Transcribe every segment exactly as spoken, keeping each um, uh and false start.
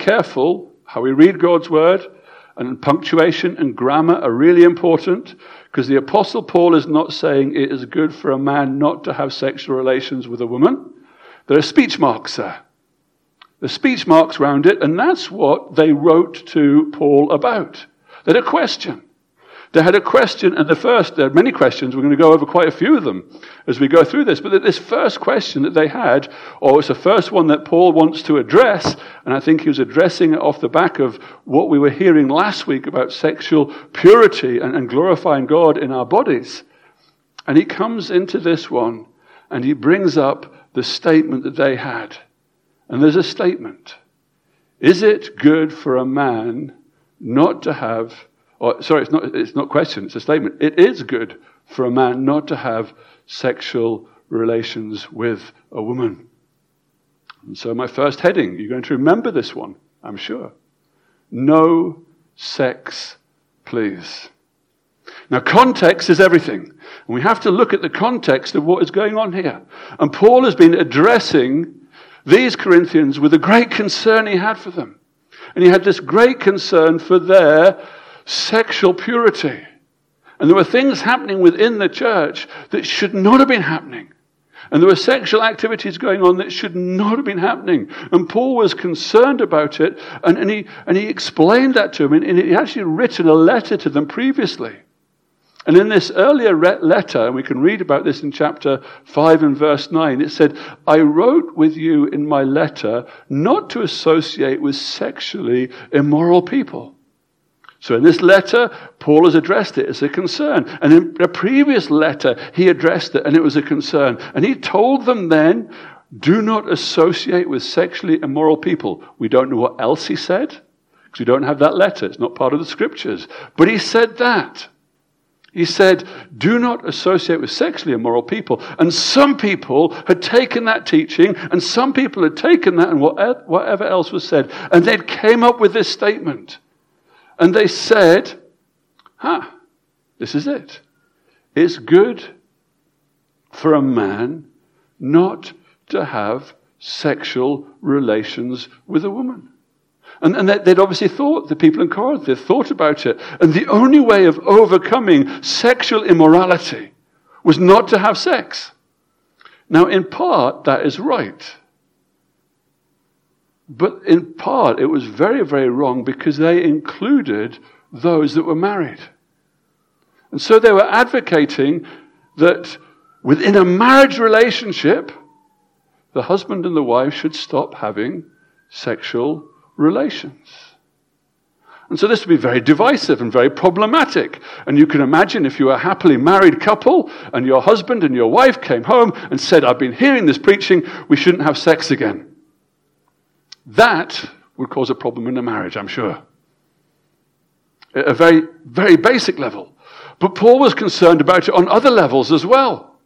careful how we read God's word, and punctuation and grammar are really important, because the Apostle Paul is not saying it is good for a man not to have sexual relations with a woman. There are speech marks there. There's speech marks around it, and that's what they wrote to Paul about. They had a question. They had a question, and the first, there are many questions, we're going to go over quite a few of them as we go through this, but this first question that they had, or it's the first one that Paul wants to address, and I think he was addressing it off the back of what we were hearing last week about sexual purity and, and glorifying God in our bodies. And he comes into this one, and he brings up the statement that they had. And there's a statement. Is it good for a man not to have Or, sorry, it's not it's not a question, it's a statement. It is good for a man not to have sexual relations with a woman. And so my first heading, you're going to remember this one, I'm sure. No sex, please. Now, context is everything. And we have to look at the context of what is going on here. And Paul has been addressing these Corinthians with a great concern he had for them. And he had this great concern for their sexual purity. And there were things happening within the church that should not have been happening. And there were sexual activities going on that should not have been happening. And Paul was concerned about it, and, and, he, and he explained that to him, and, and he actually written a letter to them previously. And in this earlier re- letter, and we can read about this in chapter five and verse nine, it said, I wrote with you in my letter not to associate with sexually immoral people. So in this letter, Paul has addressed it as a concern. And in a previous letter, he addressed it and it was a concern. And he told them then, do not associate with sexually immoral people. We don't know what else he said, because we don't have that letter. It's not part of the scriptures. But he said that. He said, do not associate with sexually immoral people. And some people had taken that teaching, and some people had taken that and whatever else was said, and they came up with this statement. And they said, huh, this is it. It's good for a man not to have sexual relations with a woman. And, and they'd obviously thought, the people in Corinth, they'd thought about it. And the only way of overcoming sexual immorality was not to have sex. Now, in part, that is right. But in part, it was very, very wrong because they included those that were married. And so they were advocating that within a marriage relationship, the husband and the wife should stop having sexual relations. And so this would be very divisive and very problematic. And you can imagine if you were a happily married couple and your husband and your wife came home and said, I've been hearing this preaching, we shouldn't have sex again. That would cause a problem in a marriage, I'm sure. At a very, very basic level. But Paul was concerned about it on other levels as well.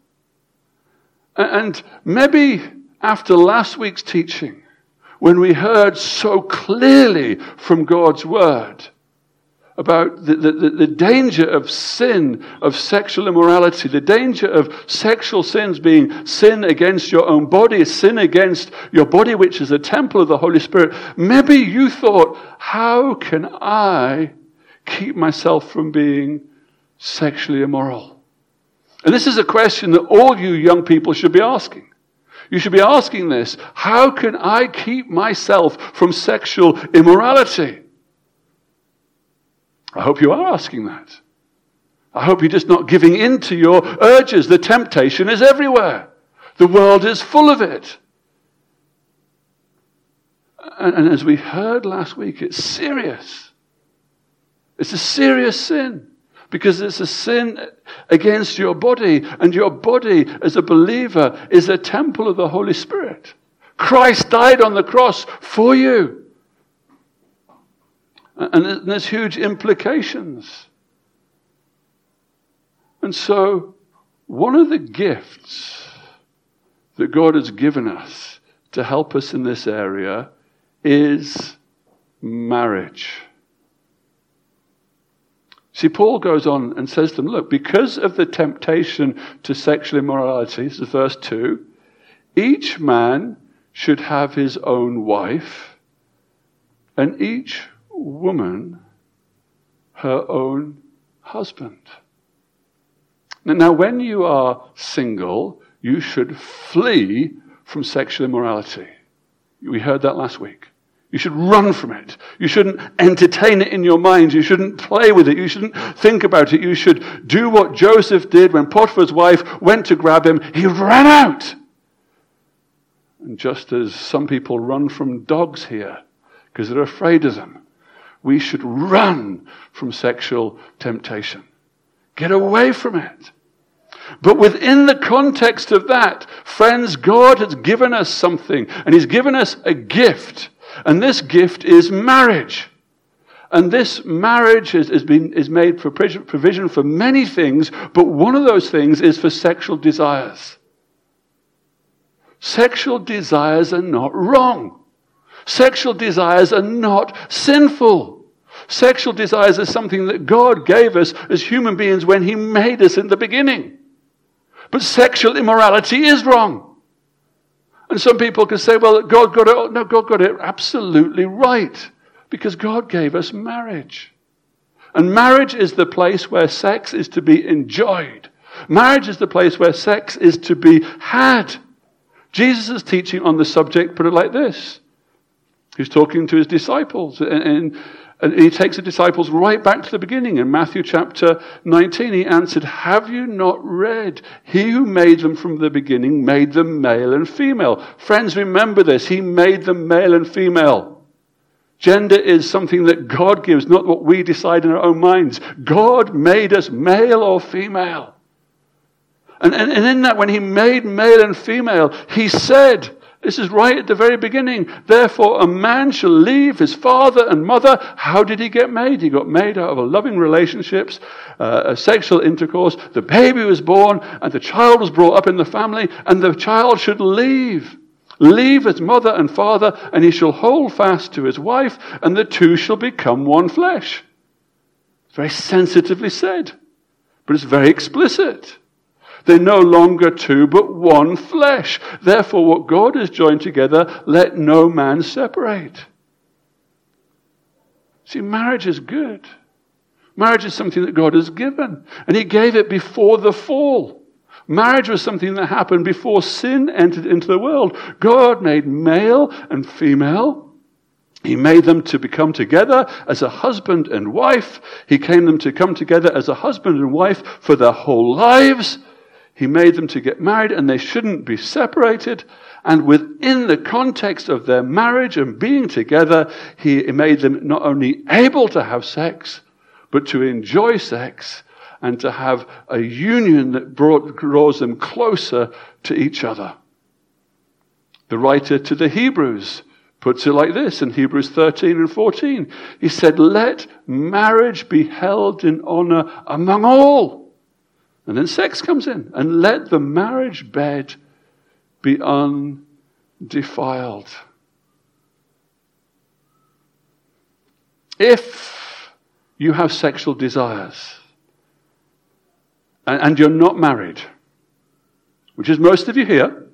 And maybe after last week's teaching, when we heard so clearly from God's word about the, the, the danger of sin, of sexual immorality, the danger of sexual sins being sin against your own body, sin against your body, which is a temple of the Holy Spirit. Maybe you thought, how can I keep myself from being sexually immoral? And this is a question that all you young people should be asking. You should be asking this, how can I keep myself from sexual immorality? I hope you are asking that. I hope you're just not giving in to your urges. The temptation is everywhere. The world is full of it. And, and as we heard last week, it's serious. It's a serious sin because it's a sin against your body, and your body as a believer is a temple of the Holy Spirit. Christ died on the cross for you. And there's huge implications. And so, one of the gifts that God has given us to help us in this area is marriage. See, Paul goes on and says to them, look, because of the temptation to sexual immorality, this is verse two, each man should have his own wife and each woman her own husband. Now, when you are single, you should flee from sexual immorality. We heard that last week. You should run from it. You shouldn't entertain it in your mind. You shouldn't play with it. You shouldn't think about it. You should do what Joseph did when Potiphar's wife went to grab him. He ran out. And just as some people run from dogs here because they're afraid of them, we should run from sexual temptation. Get away from it. But within the context of that, friends, God has given us something, and he's given us a gift. And this gift is marriage. And this marriage is, is, been, is made for provision for many things, but one of those things is for sexual desires. Sexual desires are not wrong. Sexual desires are not sinful. Sexual desires are something that God gave us as human beings when he made us in the beginning. But sexual immorality is wrong. And some people can say, well, God got it. No, God got it absolutely right, because God gave us marriage. And marriage is the place where sex is to be enjoyed. Marriage is the place where sex is to be had. Jesus' teaching on the subject put it like this. He's talking to his disciples, and, and, and he takes the disciples right back to the beginning. In Matthew chapter nineteen, he answered, "Have you not read? He who made them from the beginning made them male and female." Friends, remember this. He made them male and female. Gender is something that God gives, not what we decide in our own minds. God made us male or female. And, and, and in that, when he made male and female, he said, this is right at the very beginning, "Therefore a man shall leave his father and mother." How did he get made? He got made out of a loving relationships, uh, a sexual intercourse. The baby was born, and the child was brought up in the family, and the child should leave. Leave his mother and father, and he shall hold fast to his wife, and the two shall become one flesh. It's very sensitively said, but it's very explicit. They're no longer two, but one flesh. Therefore, what God has joined together, let no man separate. See, marriage is good. Marriage is something that God has given. And he gave it before the fall. Marriage was something that happened before sin entered into the world. God made male and female. He made them to become together as a husband and wife. He came them to come together as a husband and wife for their whole lives. He made them to get married, and they shouldn't be separated. And within the context of their marriage and being together, he made them not only able to have sex, but to enjoy sex and to have a union that brought, draws them closer to each other. The writer to the Hebrews puts it like this in Hebrews thirteen and fourteen. He said, "Let marriage be held in honor among all." And then sex comes in. "And let the marriage bed be undefiled." If you have sexual desires and, and you're not married, which is most of you here,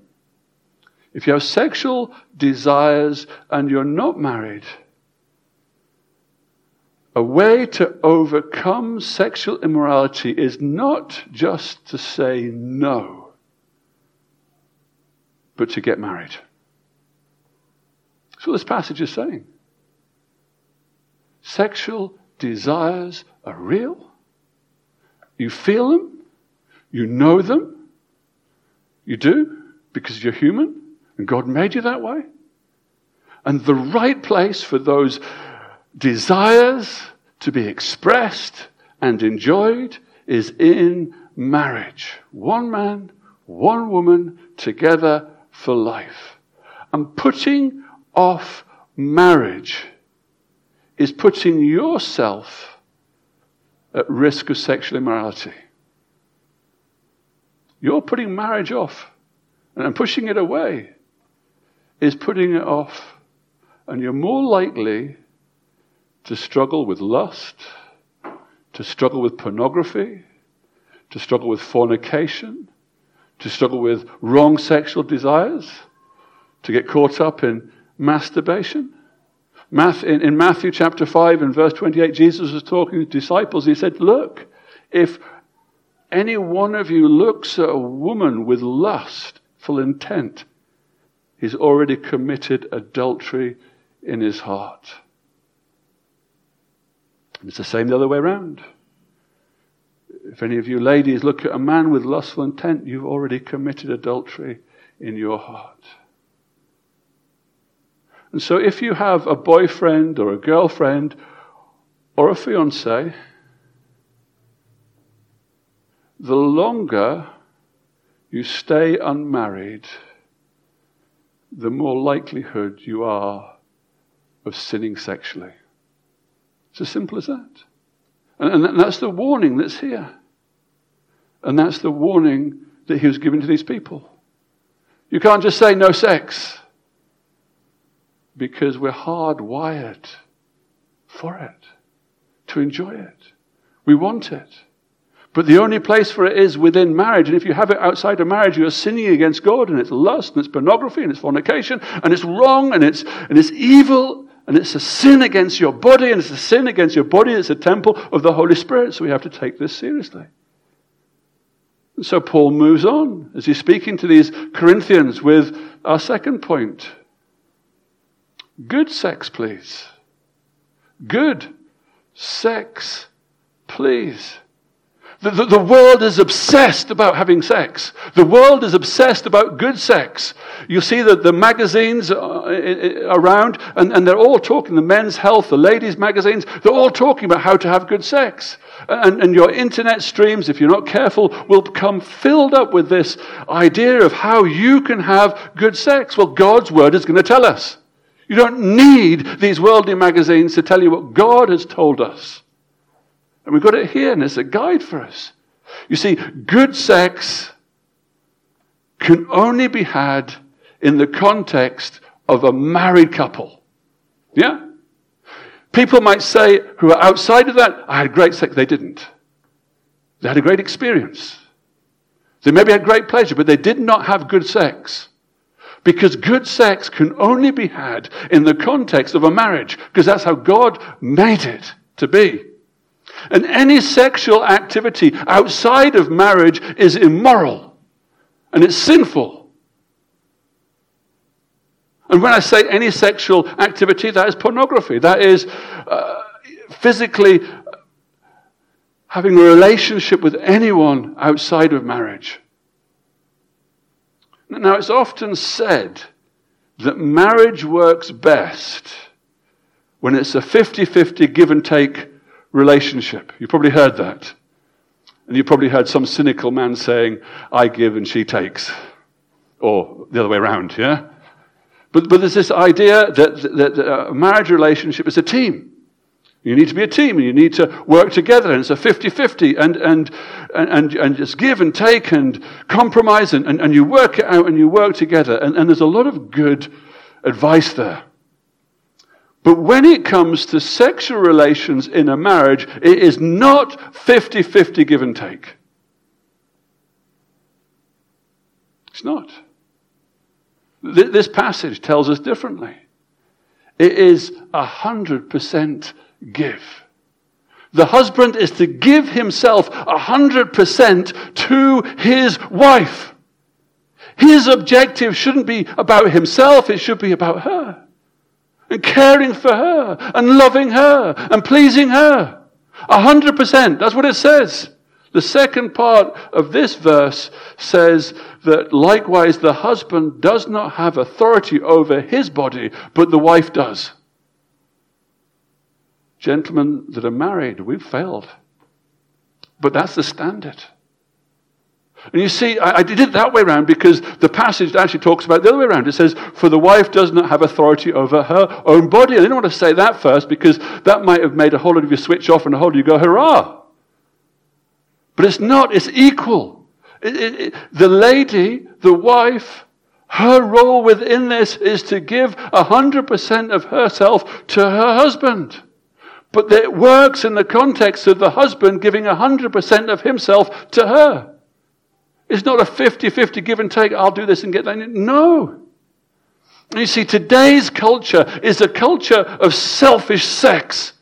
if you have sexual desires and you're not married, a way to overcome sexual immorality is not just to say no, but to get married. That's what this passage is saying. Sexual desires are real. You feel them. You know them. You do, because you're human, and God made you that way. And the right place for those desires to be expressed and enjoyed is in marriage. One man, one woman, together for life. And putting off marriage is putting yourself at risk of sexual immorality. You're putting marriage off, and pushing it away is putting it off, and you're more likely to struggle with lust, to struggle with pornography, to struggle with fornication, to struggle with wrong sexual desires, to get caught up in masturbation, In Matthew chapter five and verse twenty-eight, Jesus was talking to disciples. He said, look, if any one of you looks at a woman with lustful intent, he's already committed adultery in his heart. It's the same the other way around. If any of you ladies look at a man with lustful intent, you've already committed adultery in your heart. And so if you have a boyfriend or a girlfriend or a fiancé, the longer you stay unmarried, the more likelihood you are of sinning sexually. It's as simple as that. And, and that's the warning that's here. And that's the warning that he was giving to these people. You can't just say no sex, because we're hardwired for it, to enjoy it. We want it. But the only place for it is within marriage. And if you have it outside of marriage, you're sinning against God, and it's lust, and it's pornography, and it's fornication, and it's wrong, and it's and it's evil, and it's a sin against your body, and it's a sin against your body. It's a temple of the Holy Spirit. So we have to take this seriously. And so Paul moves on as he's speaking to these Corinthians with our second point. Good sex, please. Good sex, please. The, the, the world is obsessed about having sex. The world is obsessed about good sex. You see the, the magazines around, and, and they're all talking, the men's health, the ladies' magazines, they're all talking about how to have good sex. And, and your internet streams, if you're not careful, will become filled up with this idea of how you can have good sex. Well, God's word is going to tell us. You don't need these worldly magazines to tell you what God has told us. And we've got it here, and it's a guide for us. You see, good sex can only be had in the context of a married couple. Yeah? People might say, who are outside of that, I had great sex. They didn't. They had a great experience. They maybe had great pleasure, but they did not have good sex. Because good sex can only be had in the context of a marriage, because that's how God made it to be. And any sexual activity outside of marriage is immoral, and it's sinful. And when I say any sexual activity, that is pornography. That is uh, physically having a relationship with anyone outside of marriage. Now, it's often said that marriage works best when it's a fifty-fifty give-and-take relationship. You've probably heard that. And you've probably heard some cynical man saying, I give and she takes. Or the other way around, yeah? But but there's this idea that, that, that a marriage relationship is a team. You need to be a team, and you need to work together, and it's a fifty-fifty, and and and and just give and take and compromise, and, and, and you work it out, and you work together, and, and there's a lot of good advice there. But when it comes to sexual relations in a marriage, it is not fifty-fifty give and take. It's not. This passage tells us differently. It is a hundred percent give. The husband is to give himself a hundred percent to his wife. His objective shouldn't be about himself, it should be about her. And caring for her, and loving her, and pleasing her. A hundred percent, that's what it says. The second part of this verse says that likewise the husband does not have authority over his body, but the wife does. Gentlemen that are married, we've failed. But that's the standard. And you see, I, I did it that way around because the passage actually talks about it the other way around. It says, for the wife does not have authority over her own body. I didn't want to say that first because that might have made a whole lot of you switch off and a whole lot of you go, hurrah. But it's not, it's equal. It, it, it, the lady, the wife, her role within this is to give one hundred percent of herself to her husband. But it works in the context of the husband giving one hundred percent of himself to her. It's not a fifty-fifty give and take, I'll do this and get that. No. You see, today's culture is a culture of selfish sex.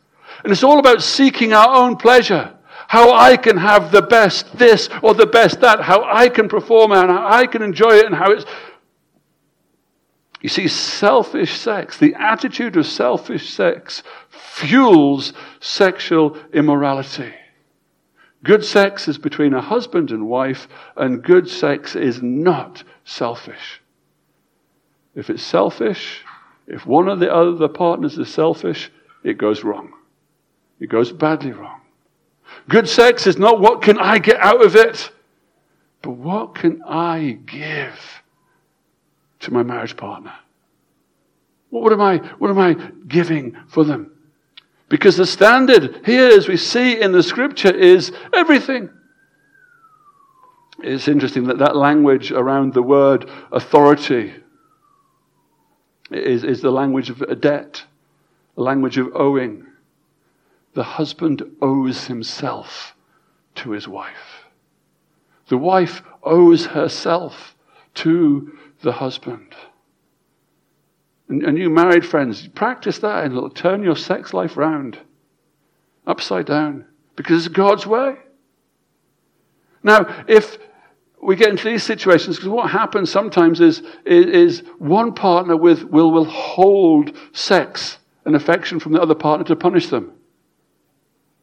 And it's all about seeking our own pleasure. How I can have the best this or the best that. How I can perform and how I can enjoy it and how it's... You see, selfish sex, the attitude of selfish sex fuels sexual immorality. Good sex is between a husband and wife, and good sex is not selfish. If it's selfish, if one of the other partners is selfish, it goes wrong. It goes badly wrong. Good sex is not what can I get out of it, but what can I give to my marriage partner? What am I, what am I giving for them? Because the standard here, as we see in the scripture, is everything. It's interesting that that language around the word authority is, is the language of a debt, the language of owing. The husband owes himself to his wife. The wife owes herself to the husband. And, and you married friends, practice that and it'll turn your sex life round, upside down, because it's God's way. Now, if we get into these situations, because what happens sometimes is, is, is one partner with, will withhold sex and affection from the other partner to punish them.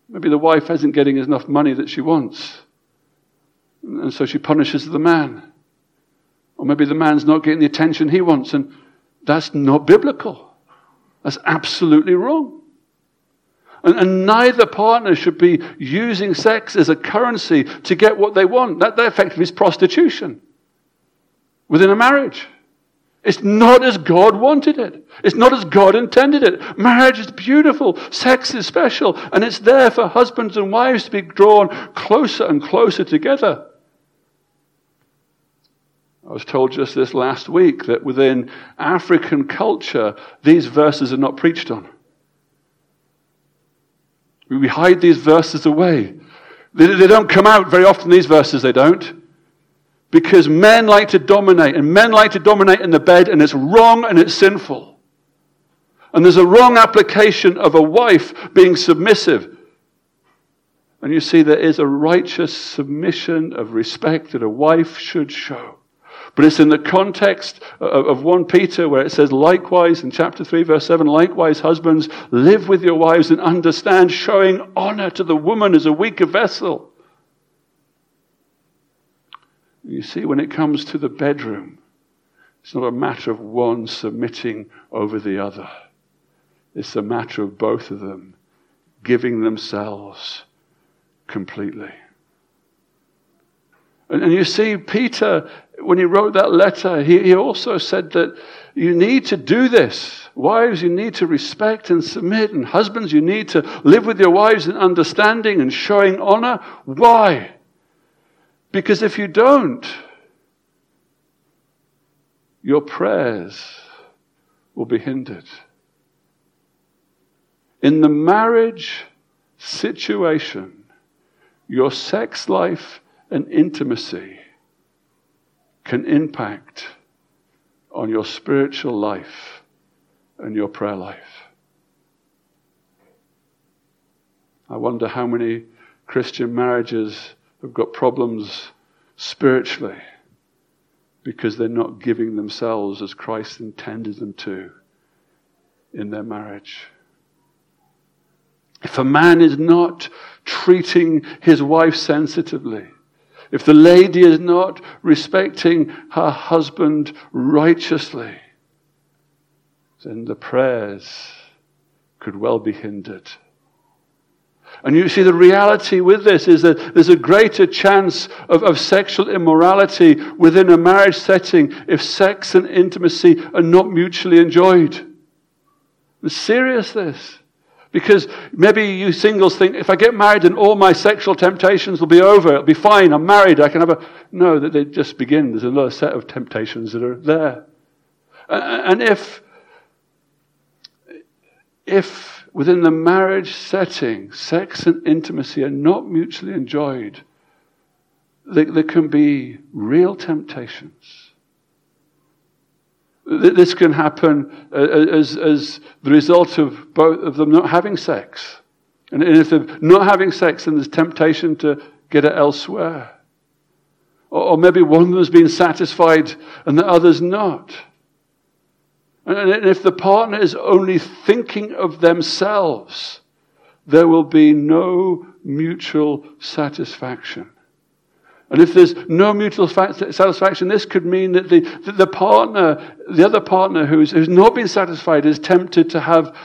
Maybe the wife isn't getting enough money that she wants, and so she punishes the man. Or maybe the man's not getting the attention he wants, and that's not biblical. That's absolutely wrong. And, and neither partner should be using sex as a currency to get what they want. That, that effectively is prostitution within a marriage. It's not as God wanted it. It's not as God intended it. Marriage is beautiful. Sex is special. And it's there for husbands and wives to be drawn closer and closer together. I was told just this last week that within African culture, these verses are not preached on. We hide these verses away. They, they don't come out very often, these verses, they don't. Because men like to dominate, and men like to dominate in the bed, and it's wrong and it's sinful. And there's a wrong application of a wife being submissive. And you see, there is a righteous submission of respect that a wife should show. But it's in the context of First Peter where it says, likewise, in chapter three, verse seven, likewise, husbands, live with your wives and understand, showing honor to the woman as a weaker vessel. You see, when it comes to the bedroom, it's not a matter of one submitting over the other. It's a matter of both of them giving themselves completely. And, and you see, Peter, when he wrote that letter, he, he also said that you need to do this. Wives, you need to respect and submit. And husbands, you need to live with your wives in understanding and showing honor. Why? Because if you don't, your prayers will be hindered. In the marriage situation, your sex life and intimacy can impact on your spiritual life and your prayer life. I wonder how many Christian marriages have got problems spiritually because they're not giving themselves as Christ intended them to in their marriage. If a man is not treating his wife sensitively, if the lady is not respecting her husband righteously, then the prayers could well be hindered. And you see, the reality with this is that there's a greater chance of, of sexual immorality within a marriage setting if sex and intimacy are not mutually enjoyed. It's serious, this. Because maybe you singles think, if I get married, then all my sexual temptations will be over. It'll be fine. I'm married. I can have a... No, they just begin. There's another set of temptations that are there. And if, if within the marriage setting, sex and intimacy are not mutually enjoyed, there can be real temptations. This can happen as as the result of both of them not having sex. And if they're not having sex, then there's temptation to get it elsewhere. Or, or maybe one of them has been satisfied and the other's not. And, and if the partner is only thinking of themselves, there will be no mutual satisfaction. And if there's no mutual satisfaction, this could mean that the, that the partner, the other partner who's, who's not been satisfied is tempted to have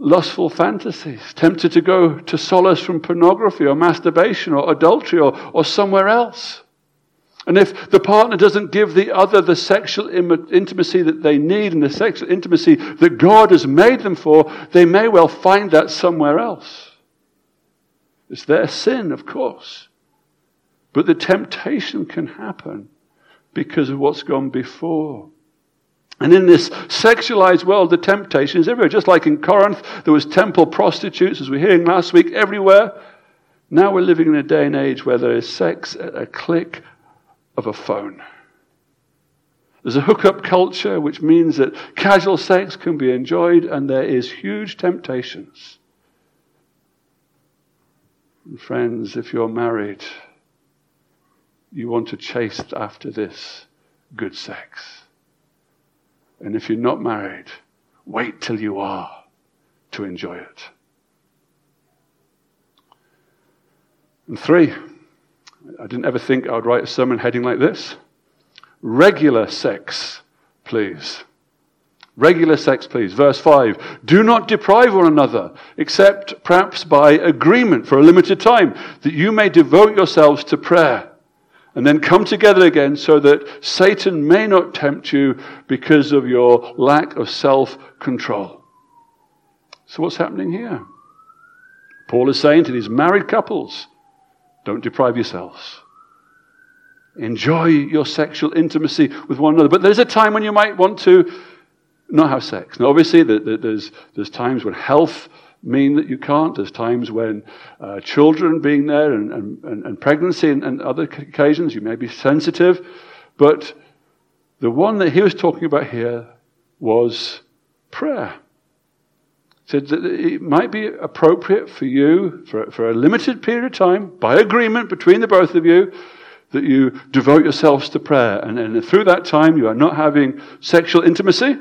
lustful fantasies, tempted to go to solace from pornography or masturbation or adultery or, or somewhere else. And if the partner doesn't give the other the sexual im- intimacy that they need and the sexual intimacy that God has made them for, they may well find that somewhere else. It's their sin, of course. But the temptation can happen because of what's gone before. And in this sexualized world, the temptation is everywhere. Just like in Corinth, there was temple prostitutes, as we were hearing last week, everywhere. Now we're living in a day and age where there is sex at a click of a phone. There's a hookup culture, which means that casual sex can be enjoyed, and there is huge temptations. And friends, if you're married, you want to chase after this good sex. And if you're not married, wait till you are to enjoy it. And three, I didn't ever think I would write a sermon heading like this. Regular sex, please. Regular sex, please. Verse five, do not deprive one another, except perhaps by agreement for a limited time, that you may devote yourselves to prayer. And then come together again so that Satan may not tempt you because of your lack of self-control. So what's happening here? Paul is saying to these married couples, don't deprive yourselves. Enjoy your sexual intimacy with one another. But there's a time when you might want to not have sex. Now, obviously, there's, there's times when health mean that you can't. There's times when uh, children being there and, and, and pregnancy and, and other occasions, you may be sensitive. But the one that he was talking about here was prayer. He said that it might be appropriate for you, for, for a limited period of time, by agreement between the both of you, that you devote yourselves to prayer. And, and through that time, you are not having sexual intimacy.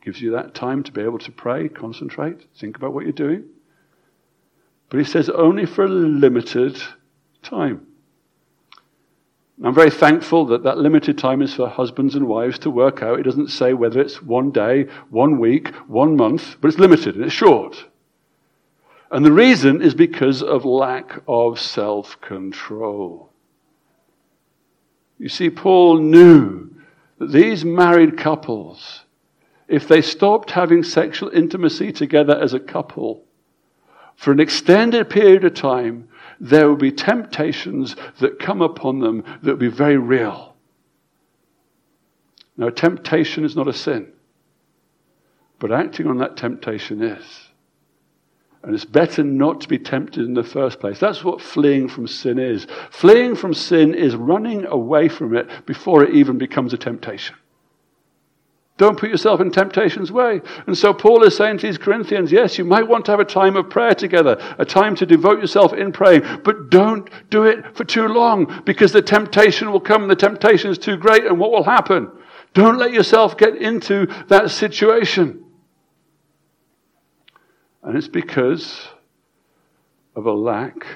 Gives you that time to be able to pray, concentrate, think about what you're doing. But he says only for a limited time. And I'm very thankful that that limited time is for husbands and wives to work out. It doesn't say whether it's one day, one week, one month, but it's limited and it's short. And the reason is because of lack of self-control. You see, Paul knew that these married couples, if they stopped having sexual intimacy together as a couple, for an extended period of time, there will be temptations that come upon them that will be very real. Now, temptation is not a sin, but acting on that temptation is. And it's better not to be tempted in the first place. That's what fleeing from sin is. Fleeing from sin is running away from it before it even becomes a temptation. Don't put yourself in temptation's way. And so Paul is saying to these Corinthians, yes, you might want to have a time of prayer together, a time to devote yourself in praying, but don't do it for too long because the temptation will come, the temptation is too great, and what will happen? Don't let yourself get into that situation. And it's because of a lack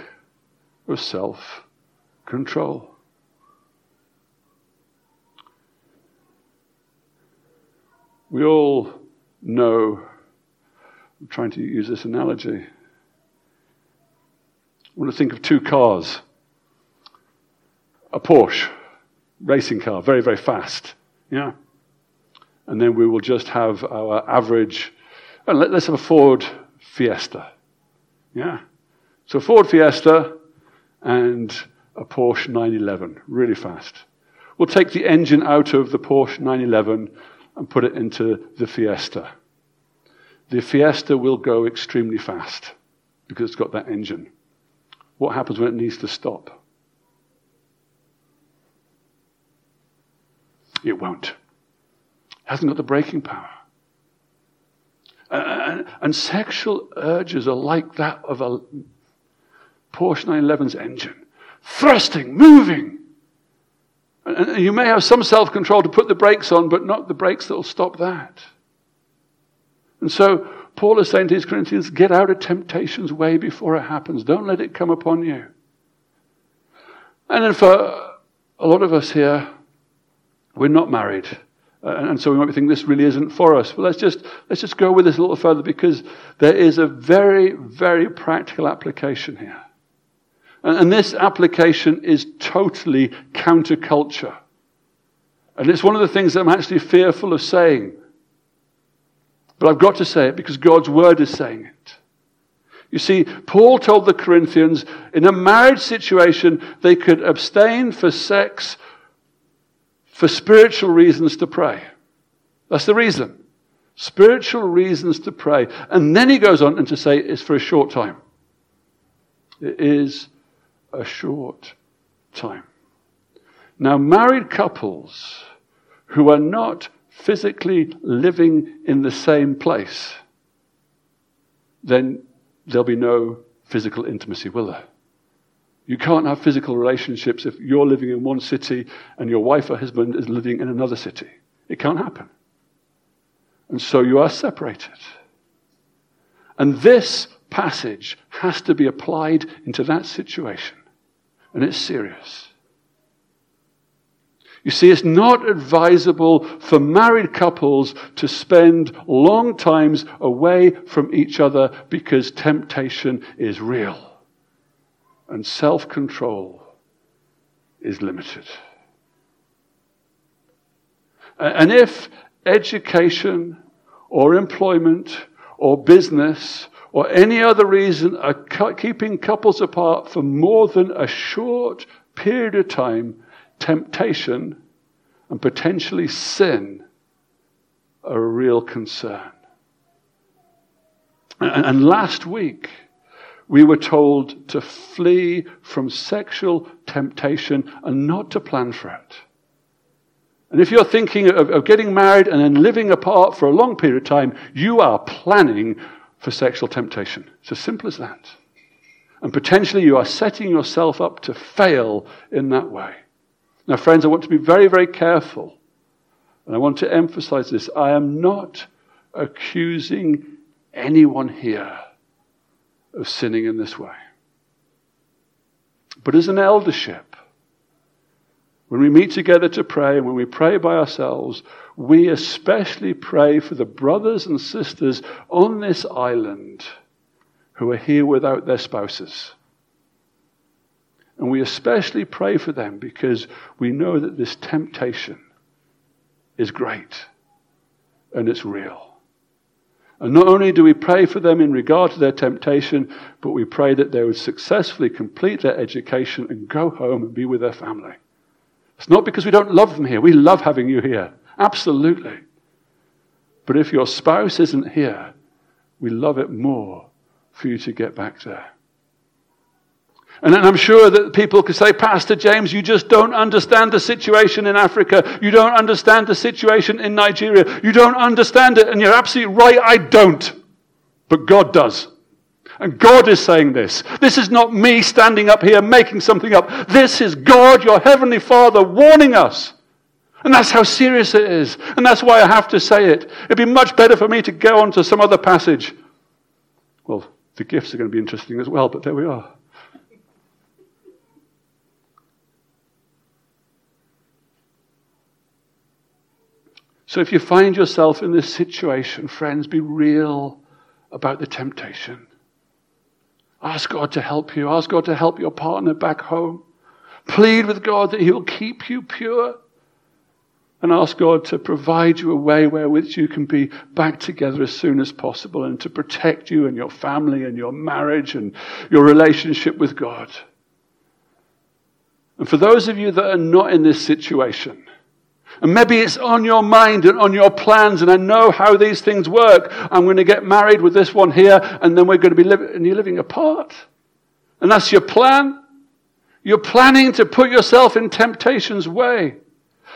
of self-control. We all know, I'm trying to use this analogy. I want to think of two cars. A Porsche racing car, very, very fast. Yeah. And then we will just have our average, and let's have a Ford Fiesta. Yeah. So Ford Fiesta and a Porsche nine eleven, really fast. We'll take the engine out of the Porsche nine eleven and put it into the Fiesta. The Fiesta will go extremely fast because it's got that engine. What happens when it needs to stop? It won't. hasn't got the braking power. Uh, and sexual urges are like that of a Porsche nine eleven's engine. Thrusting, moving. And you may have some self-control to put the brakes on, but not the brakes that will stop that. And so Paul is saying to his Corinthians, get out of temptation's way before it happens. Don't let it come upon you. And then for a lot of us here, we're not married. Uh, and so we might be thinking, this really isn't for us. But let's just let's just go with this a little further, because there is a very, very practical application here. And, and this application is totally counterculture. And it's one of the things that I'm actually fearful of saying. But I've got to say it because God's word is saying it. You see, Paul told the Corinthians, in a marriage situation, they could abstain for sex for spiritual reasons to pray. That's the reason. Spiritual reasons to pray. And then he goes on and to say it's for a short time. It is a short time. Now, married couples who are not physically living in the same place, then there'll be no physical intimacy, will there? You can't have physical relationships if you're living in one city and your wife or husband is living in another city. It can't happen. And so you are separated. And this passage has to be applied into that situation. And it's serious. You see, it's not advisable for married couples to spend long times away from each other, because temptation is real. And self-control is limited. And if education or employment or business or any other reason are keeping couples apart for more than a short period of time, temptation and potentially sin are a real concern. And last week, we were told to flee from sexual temptation and not to plan for it. And if you're thinking of, of getting married and then living apart for a long period of time, you are planning for sexual temptation. It's as simple as that. And potentially you are setting yourself up to fail in that way. Now, friends, I want to be very, very careful. And I want to emphasize this. I am not accusing anyone here of sinning in this way. But as an eldership, when we meet together to pray, and when we pray by ourselves, we especially pray for the brothers and sisters on this island who are here without their spouses. And we especially pray for them because we know that this temptation is great and it's real. And not only do we pray for them in regard to their temptation, but we pray that they would successfully complete their education and go home and be with their family. It's not because we don't love them here. We love having you here. Absolutely. But if your spouse isn't here, we love it more for you to get back there. And I'm sure that people could say, Pastor James, you just don't understand the situation in Africa. You don't understand the situation in Nigeria. You don't understand it. And you're absolutely right, I don't. But God does. And God is saying this. This is not me standing up here making something up. This is God, your Heavenly Father, warning us. And that's how serious it is. And that's why I have to say it. It'd be much better for me to go on to some other passage. Well, the gifts are going to be interesting as well, but there we are. So if you find yourself in this situation, friends, be real about the temptation. Ask God to help you. Ask God to help your partner back home. Plead with God that He will keep you pure. And ask God to provide you a way wherewith you can be back together as soon as possible, and to protect you and your family and your marriage and your relationship with God. And for those of you that are not in this situation, and maybe it's on your mind and on your plans, and I know how these things work. I'm going to get married with this one here, and then we're going to be living, and you're living apart. And that's your plan. You're planning to put yourself in temptation's way.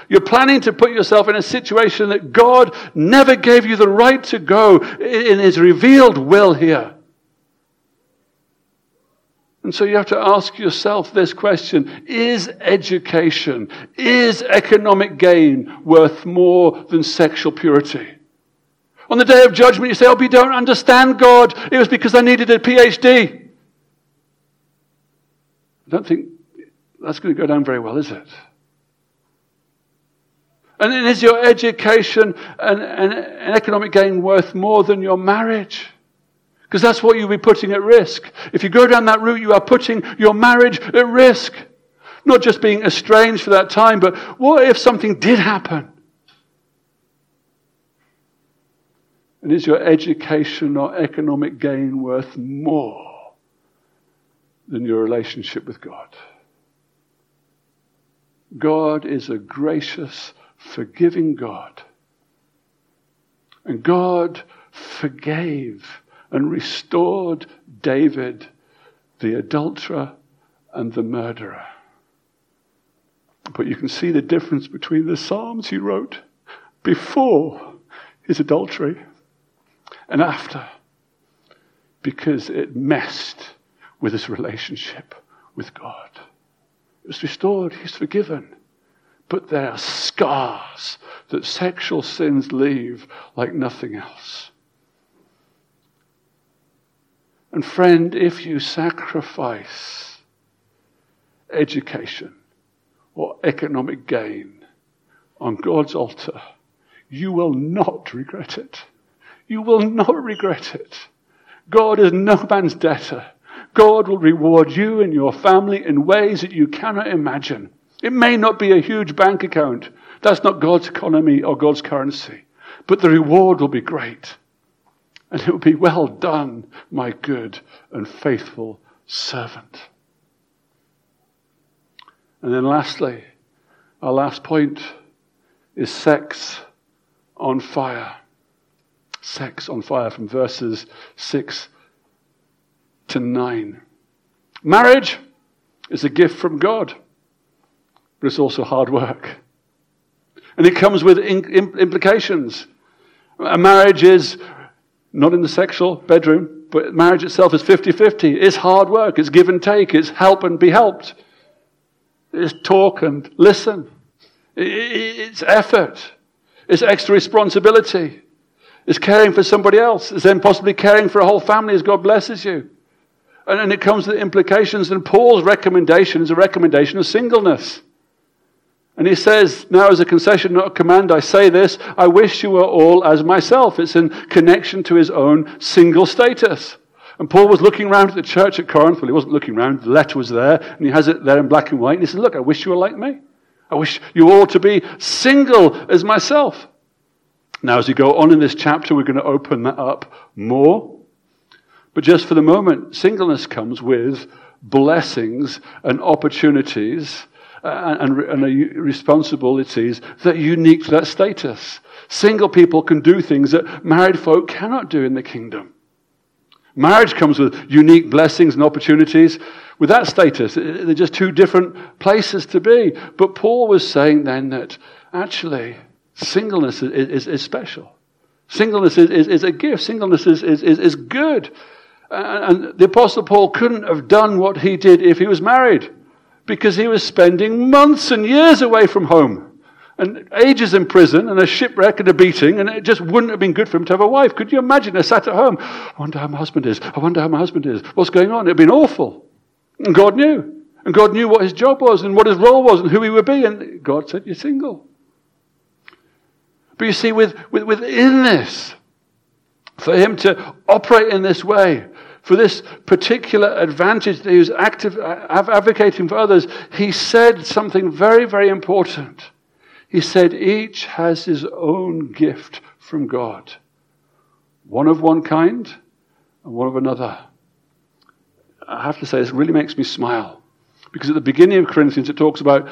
You're planning to put yourself in a situation that God never gave you the right to go in his revealed will here. And so you have to ask yourself this question: is education, is economic gain worth more than sexual purity? On the day of judgment, you say, oh, but you don't understand God. It was because I needed a P H D. I don't think that's going to go down very well, is it? And is your education and, and, and economic gain worth more than your marriage? Because that's what you'll be putting at risk. If you go down that route, you are putting your marriage at risk. Not just being estranged for that time, but what if something did happen? And is your education or economic gain worth more than your relationship with God? God is a gracious, forgiving God. And God forgave and restored David, the adulterer and the murderer. But you can see the difference between the Psalms he wrote before his adultery and after, because it messed with his relationship with God. It was restored, he's forgiven. But there are scars that sexual sins leave like nothing else. And friend, if you sacrifice education or economic gain on God's altar, you will not regret it. You will not regret it. God is no man's debtor. God will reward you and your family in ways that you cannot imagine. It may not be a huge bank account. That's not God's economy or God's currency. But the reward will be great. And it will be, well done, my good and faithful servant. And then lastly, our last point is sex on fire. Sex on fire from verses six to nine. Marriage is a gift from God, but it's also hard work. And it comes with in, in, implications. A marriage is not in the sexual bedroom, but marriage itself is fifty-fifty. It's hard work. It's give and take. It's help and be helped. It's talk and listen. It's effort. It's extra responsibility. It's caring for somebody else. It's then possibly caring for a whole family as God blesses you. And, and it comes with implications. And Paul's recommendation is a recommendation of singleness. And he says, now as a concession, not a command, I say this, I wish you were all as myself. It's in connection to his own single status. And Paul was looking around at the church at Corinth. Well, he wasn't looking around. The letter was there. And he has it there in black and white. And he says, look, I wish you were like me. I wish you all to be single as myself. Now, as we go on in this chapter, we're going to open that up more. But just for the moment, singleness comes with blessings and opportunities and, and, and responsibilities that are unique to that status. Single people can do things that married folk cannot do in the kingdom. Marriage comes with unique blessings and opportunities with that status. They're just two different places to be. But Paul was saying then that actually, singleness is, is, is special. Singleness is, is, is a gift. Singleness is, is, is good. And, and the Apostle Paul couldn't have done what he did if he was married, because he was spending months and years away from home and ages in prison and a shipwreck and a beating, and it just wouldn't have been good for him to have a wife. Could you imagine? I sat at home. I wonder how my husband is. I wonder how my husband is. What's going on? It had been awful. And God knew. And God knew what his job was and what his role was and who he would be. And God said, you're single. But you see, with, with within this, for him to operate in this way, for this particular advantage that he was active, advocating for others, he said something very, very important. He said, each has his own gift from God. One of one kind and one of another. I have to say, this really makes me smile. Because at the beginning of Corinthians, it talks about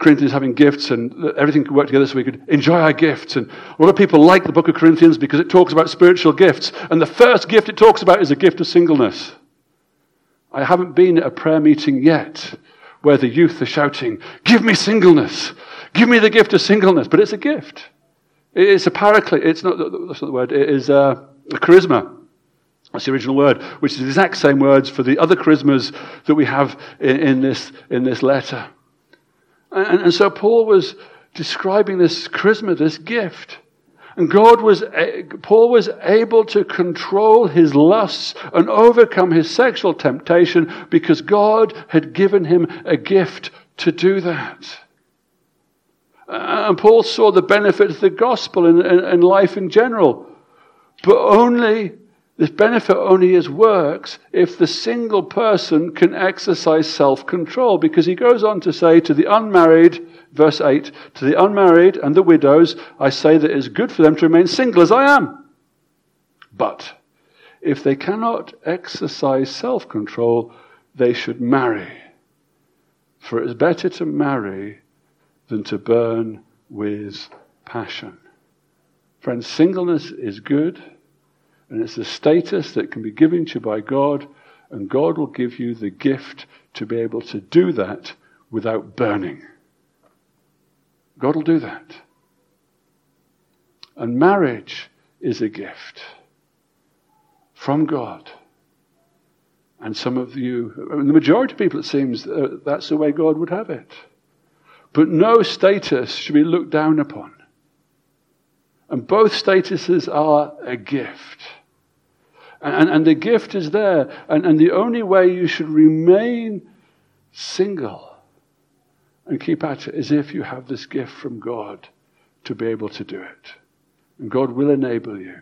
Corinthians having gifts and everything could work together so we could enjoy our gifts. And a lot of people like the book of Corinthians because it talks about spiritual gifts. And the first gift it talks about is a gift of singleness. I haven't been at a prayer meeting yet where the youth are shouting, give me singleness, give me the gift of singleness. But it's a gift. It's a paraclete. It's not, that's not the word. It is a, a charisma. That's the original word, which is the exact same words for the other charismas that we have in, in this in this letter. And, and so Paul was describing this charisma, this gift. And God was, Paul was able to control his lusts and overcome his sexual temptation because God had given him a gift to do that. And Paul saw the benefit of the gospel in, in, in life in general. But only, this benefit only is works if the single person can exercise self-control. Because he goes on to say to the unmarried, verse eight, to the unmarried and the widows, I say that it is good for them to remain single as I am. But if they cannot exercise self-control, they should marry. For it is better to marry than to burn with passion. Friends, singleness is good, and it's a status that can be given to you by God, and God will give you the gift to be able to do that without burning. God will do that. And marriage is a gift from God. And some of you, I mean, the majority of people, it seems, uh, that's the way God would have it. But no status should be looked down upon. And both statuses are a gift. And, and the gift is there. And, and the only way you should remain single and keep at it is if you have this gift from God to be able to do it. And God will enable you.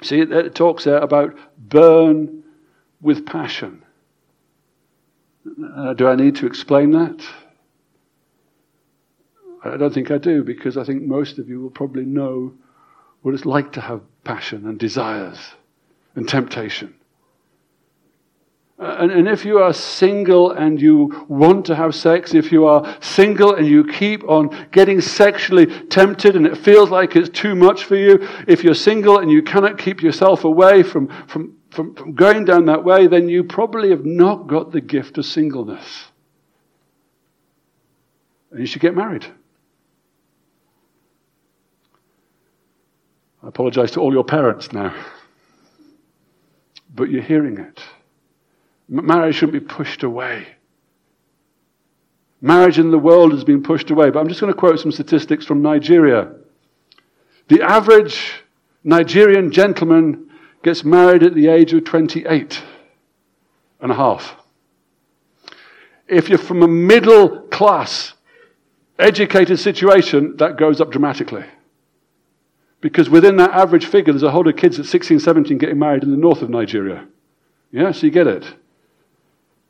See, it talks there about burn with passion. Uh, do I need to explain that? I don't think I do, because I think most of you will probably know what it's like to have passion and desires and temptation. And, and if you are single and you want to have sex, if you are single and you keep on getting sexually tempted and it feels like it's too much for you, if you're single and you cannot keep yourself away from, from, from, from going down that way, then you probably have not got the gift of singleness. And you should get married. I apologize to all your parents now. But you're hearing it. Marriage shouldn't be pushed away. Marriage in the world has been pushed away. But I'm just going to quote some statistics from Nigeria. The average Nigerian gentleman gets married at the age of twenty-eight and a half. If you're from a middle class, educated situation, that goes up dramatically. Because within that average figure, there's a whole lot of kids at sixteen, seventeen getting married in the north of Nigeria. Yeah, so you get it.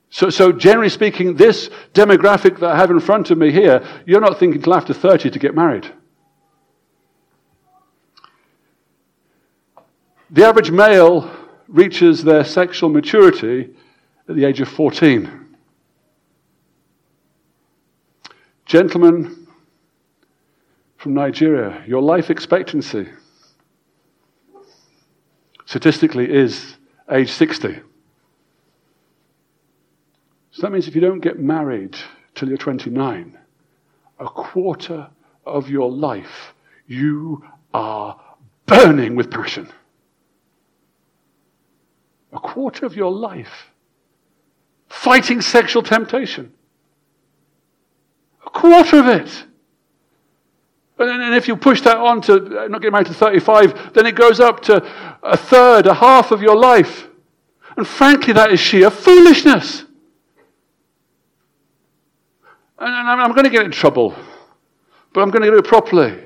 So, so generally speaking, this demographic that I have in front of me here, you're not thinking till after thirty to get married. The average male reaches their sexual maturity at the age of fourteen. Gentlemen from Nigeria, your life expectancy statistically is age sixty. So that means if you don't get married till you're twenty-nine, a quarter of your life you are burning with passion. A quarter of your life fighting sexual temptation. Quarter of it. And, and if you push that on to not getting married to thirty-five, then it goes up to a third, a half of your life. And frankly, that is sheer foolishness. And, and I'm, I'm going to get in trouble, but I'm going to do it properly.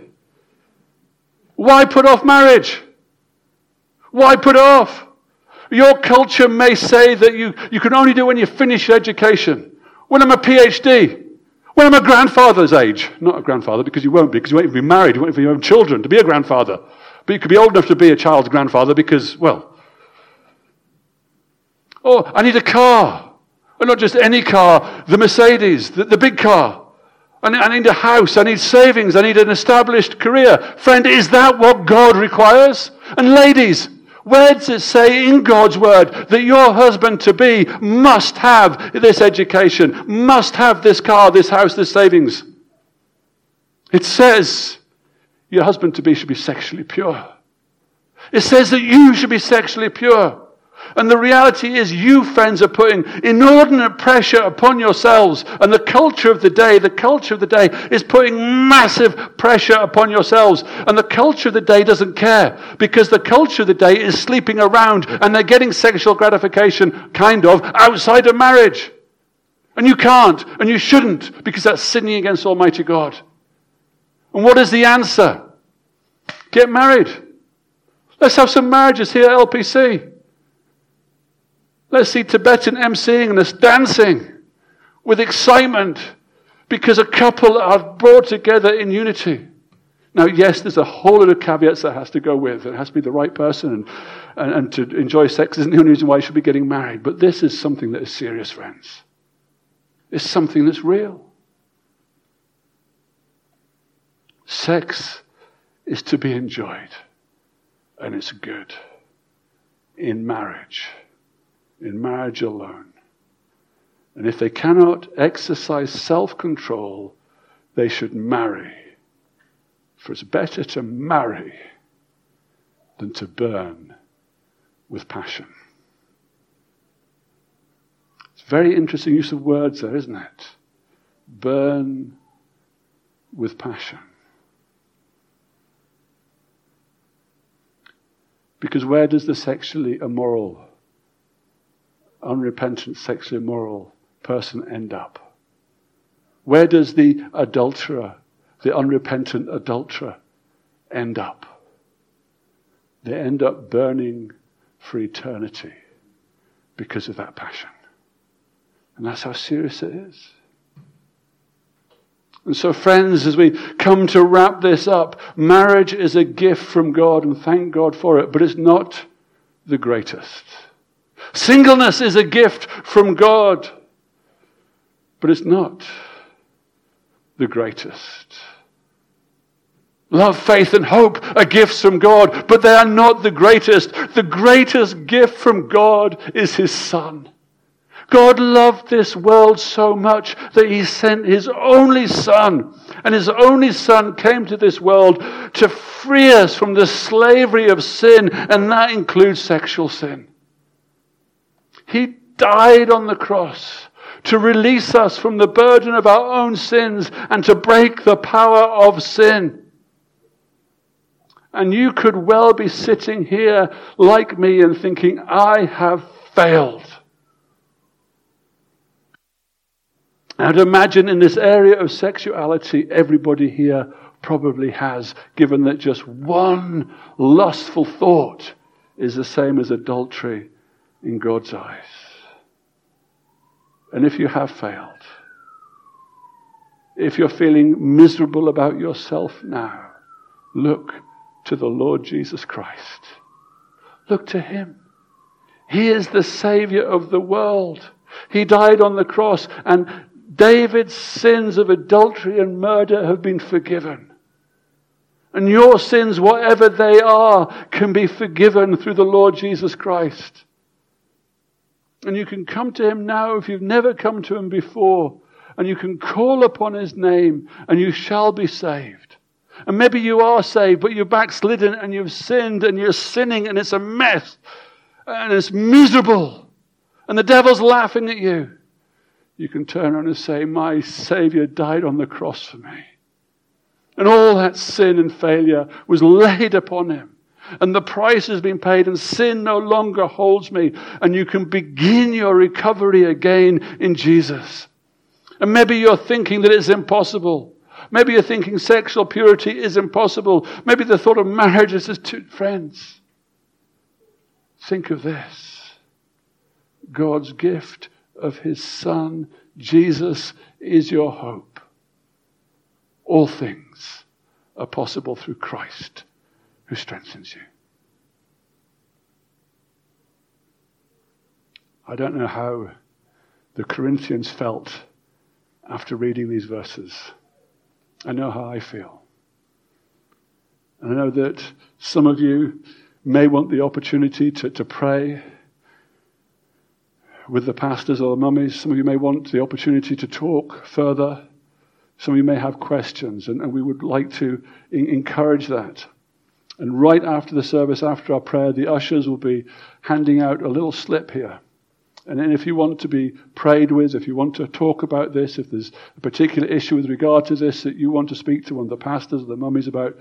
Why put off marriage? Why put it off? Your culture may say that you, you can only do it when you finish your education. When I'm a PhD. When I'm a grandfather's age, not a grandfather, because you won't be, because you won't even be married, you won't even have children to be a grandfather. But you could be old enough to be a child's grandfather because, well, oh, I need a car. And not just any car, the Mercedes, the, the big car. I need, I need a house, I need savings, I need an established career. Friend, is that what God requires? And ladies, Where does it say in God's word that your husband-to-be must have this education, must have this car, this house, this savings? It says your husband-to-be should be sexually pure. It says that you should be sexually pure. And the reality is you, friends, are putting inordinate pressure upon yourselves. And the culture of the day, the culture of the day is putting massive pressure upon yourselves. And the culture of the day doesn't care, because the culture of the day is sleeping around and they're getting sexual gratification, kind of, outside of marriage. And you can't and you shouldn't, because that's sinning against Almighty God. And what is the answer? Get married. Let's have some marriages here at L P C. Let's see Tibetan emceeing and us dancing with excitement, because a couple are brought together in unity. Now, yes, there's a whole lot of caveats that has to go with. It has to be the right person, and, and, and to enjoy sex isn't the only reason why you should be getting married. But this is something that is serious, friends. It's something that's real. Sex is to be enjoyed, and it's good in marriage. In marriage alone. And if they cannot exercise self-control, they should marry. For it's better to marry than to burn with passion. It's a very interesting use of words there, isn't it? Burn with passion. Because where does the sexually immoral unrepentant, sexually immoral person end up? Where does the adulterer, the unrepentant adulterer, end up? They end up burning for eternity because of that passion. And that's how serious it is. And so, friends, as we come to wrap this up, marriage is a gift from God, and thank God for it, but it's not the greatest. Singleness is a gift from God, but it's not the greatest. Love, faith, and hope are gifts from God, but they are not the greatest. The greatest gift from God is His Son. God loved this world so much that He sent His only Son. And His only Son came to this world to free us from the slavery of sin, and that includes sexual sin. He died on the cross to release us from the burden of our own sins and to break the power of sin. And you could well be sitting here like me and thinking, I have failed. I'd imagine in this area of sexuality, everybody here probably has, given that just one lustful thought is the same as adultery in God's eyes. And if you have failed, if you're feeling miserable about yourself now, look to the Lord Jesus Christ. Look to Him. He is the Savior of the world. He died on the cross, and David's sins of adultery and murder have been forgiven. And your sins, whatever they are, can be forgiven through the Lord Jesus Christ. And you can come to Him now if you've never come to Him before. And you can call upon His name and you shall be saved. And maybe you are saved, but you've backslidden and you've sinned and you're sinning and it's a mess. And it's miserable. And the devil's laughing at you. You can turn around and say, my Savior died on the cross for me. And all that sin and failure was laid upon Him. And the price has been paid, and sin no longer holds me. And you can begin your recovery again in Jesus. And maybe you're thinking that it's impossible. Maybe you're thinking sexual purity is impossible. Maybe the thought of marriage is just two friends. Think of this. God's gift of His Son, Jesus, is your hope. All things are possible through Christ who strengthens you. I don't know how the Corinthians felt after reading these verses. I know how I feel. And I know that some of you may want the opportunity to, to pray with the pastors or the mummies. Some of you may want the opportunity to talk further. Some of you may have questions, and, and we would like to in- encourage that. And right after the service, after our prayer, the ushers will be handing out a little slip here. And then if you want to be prayed with, if you want to talk about this, if there's a particular issue with regard to this that you want to speak to one of the pastors or the mummies about,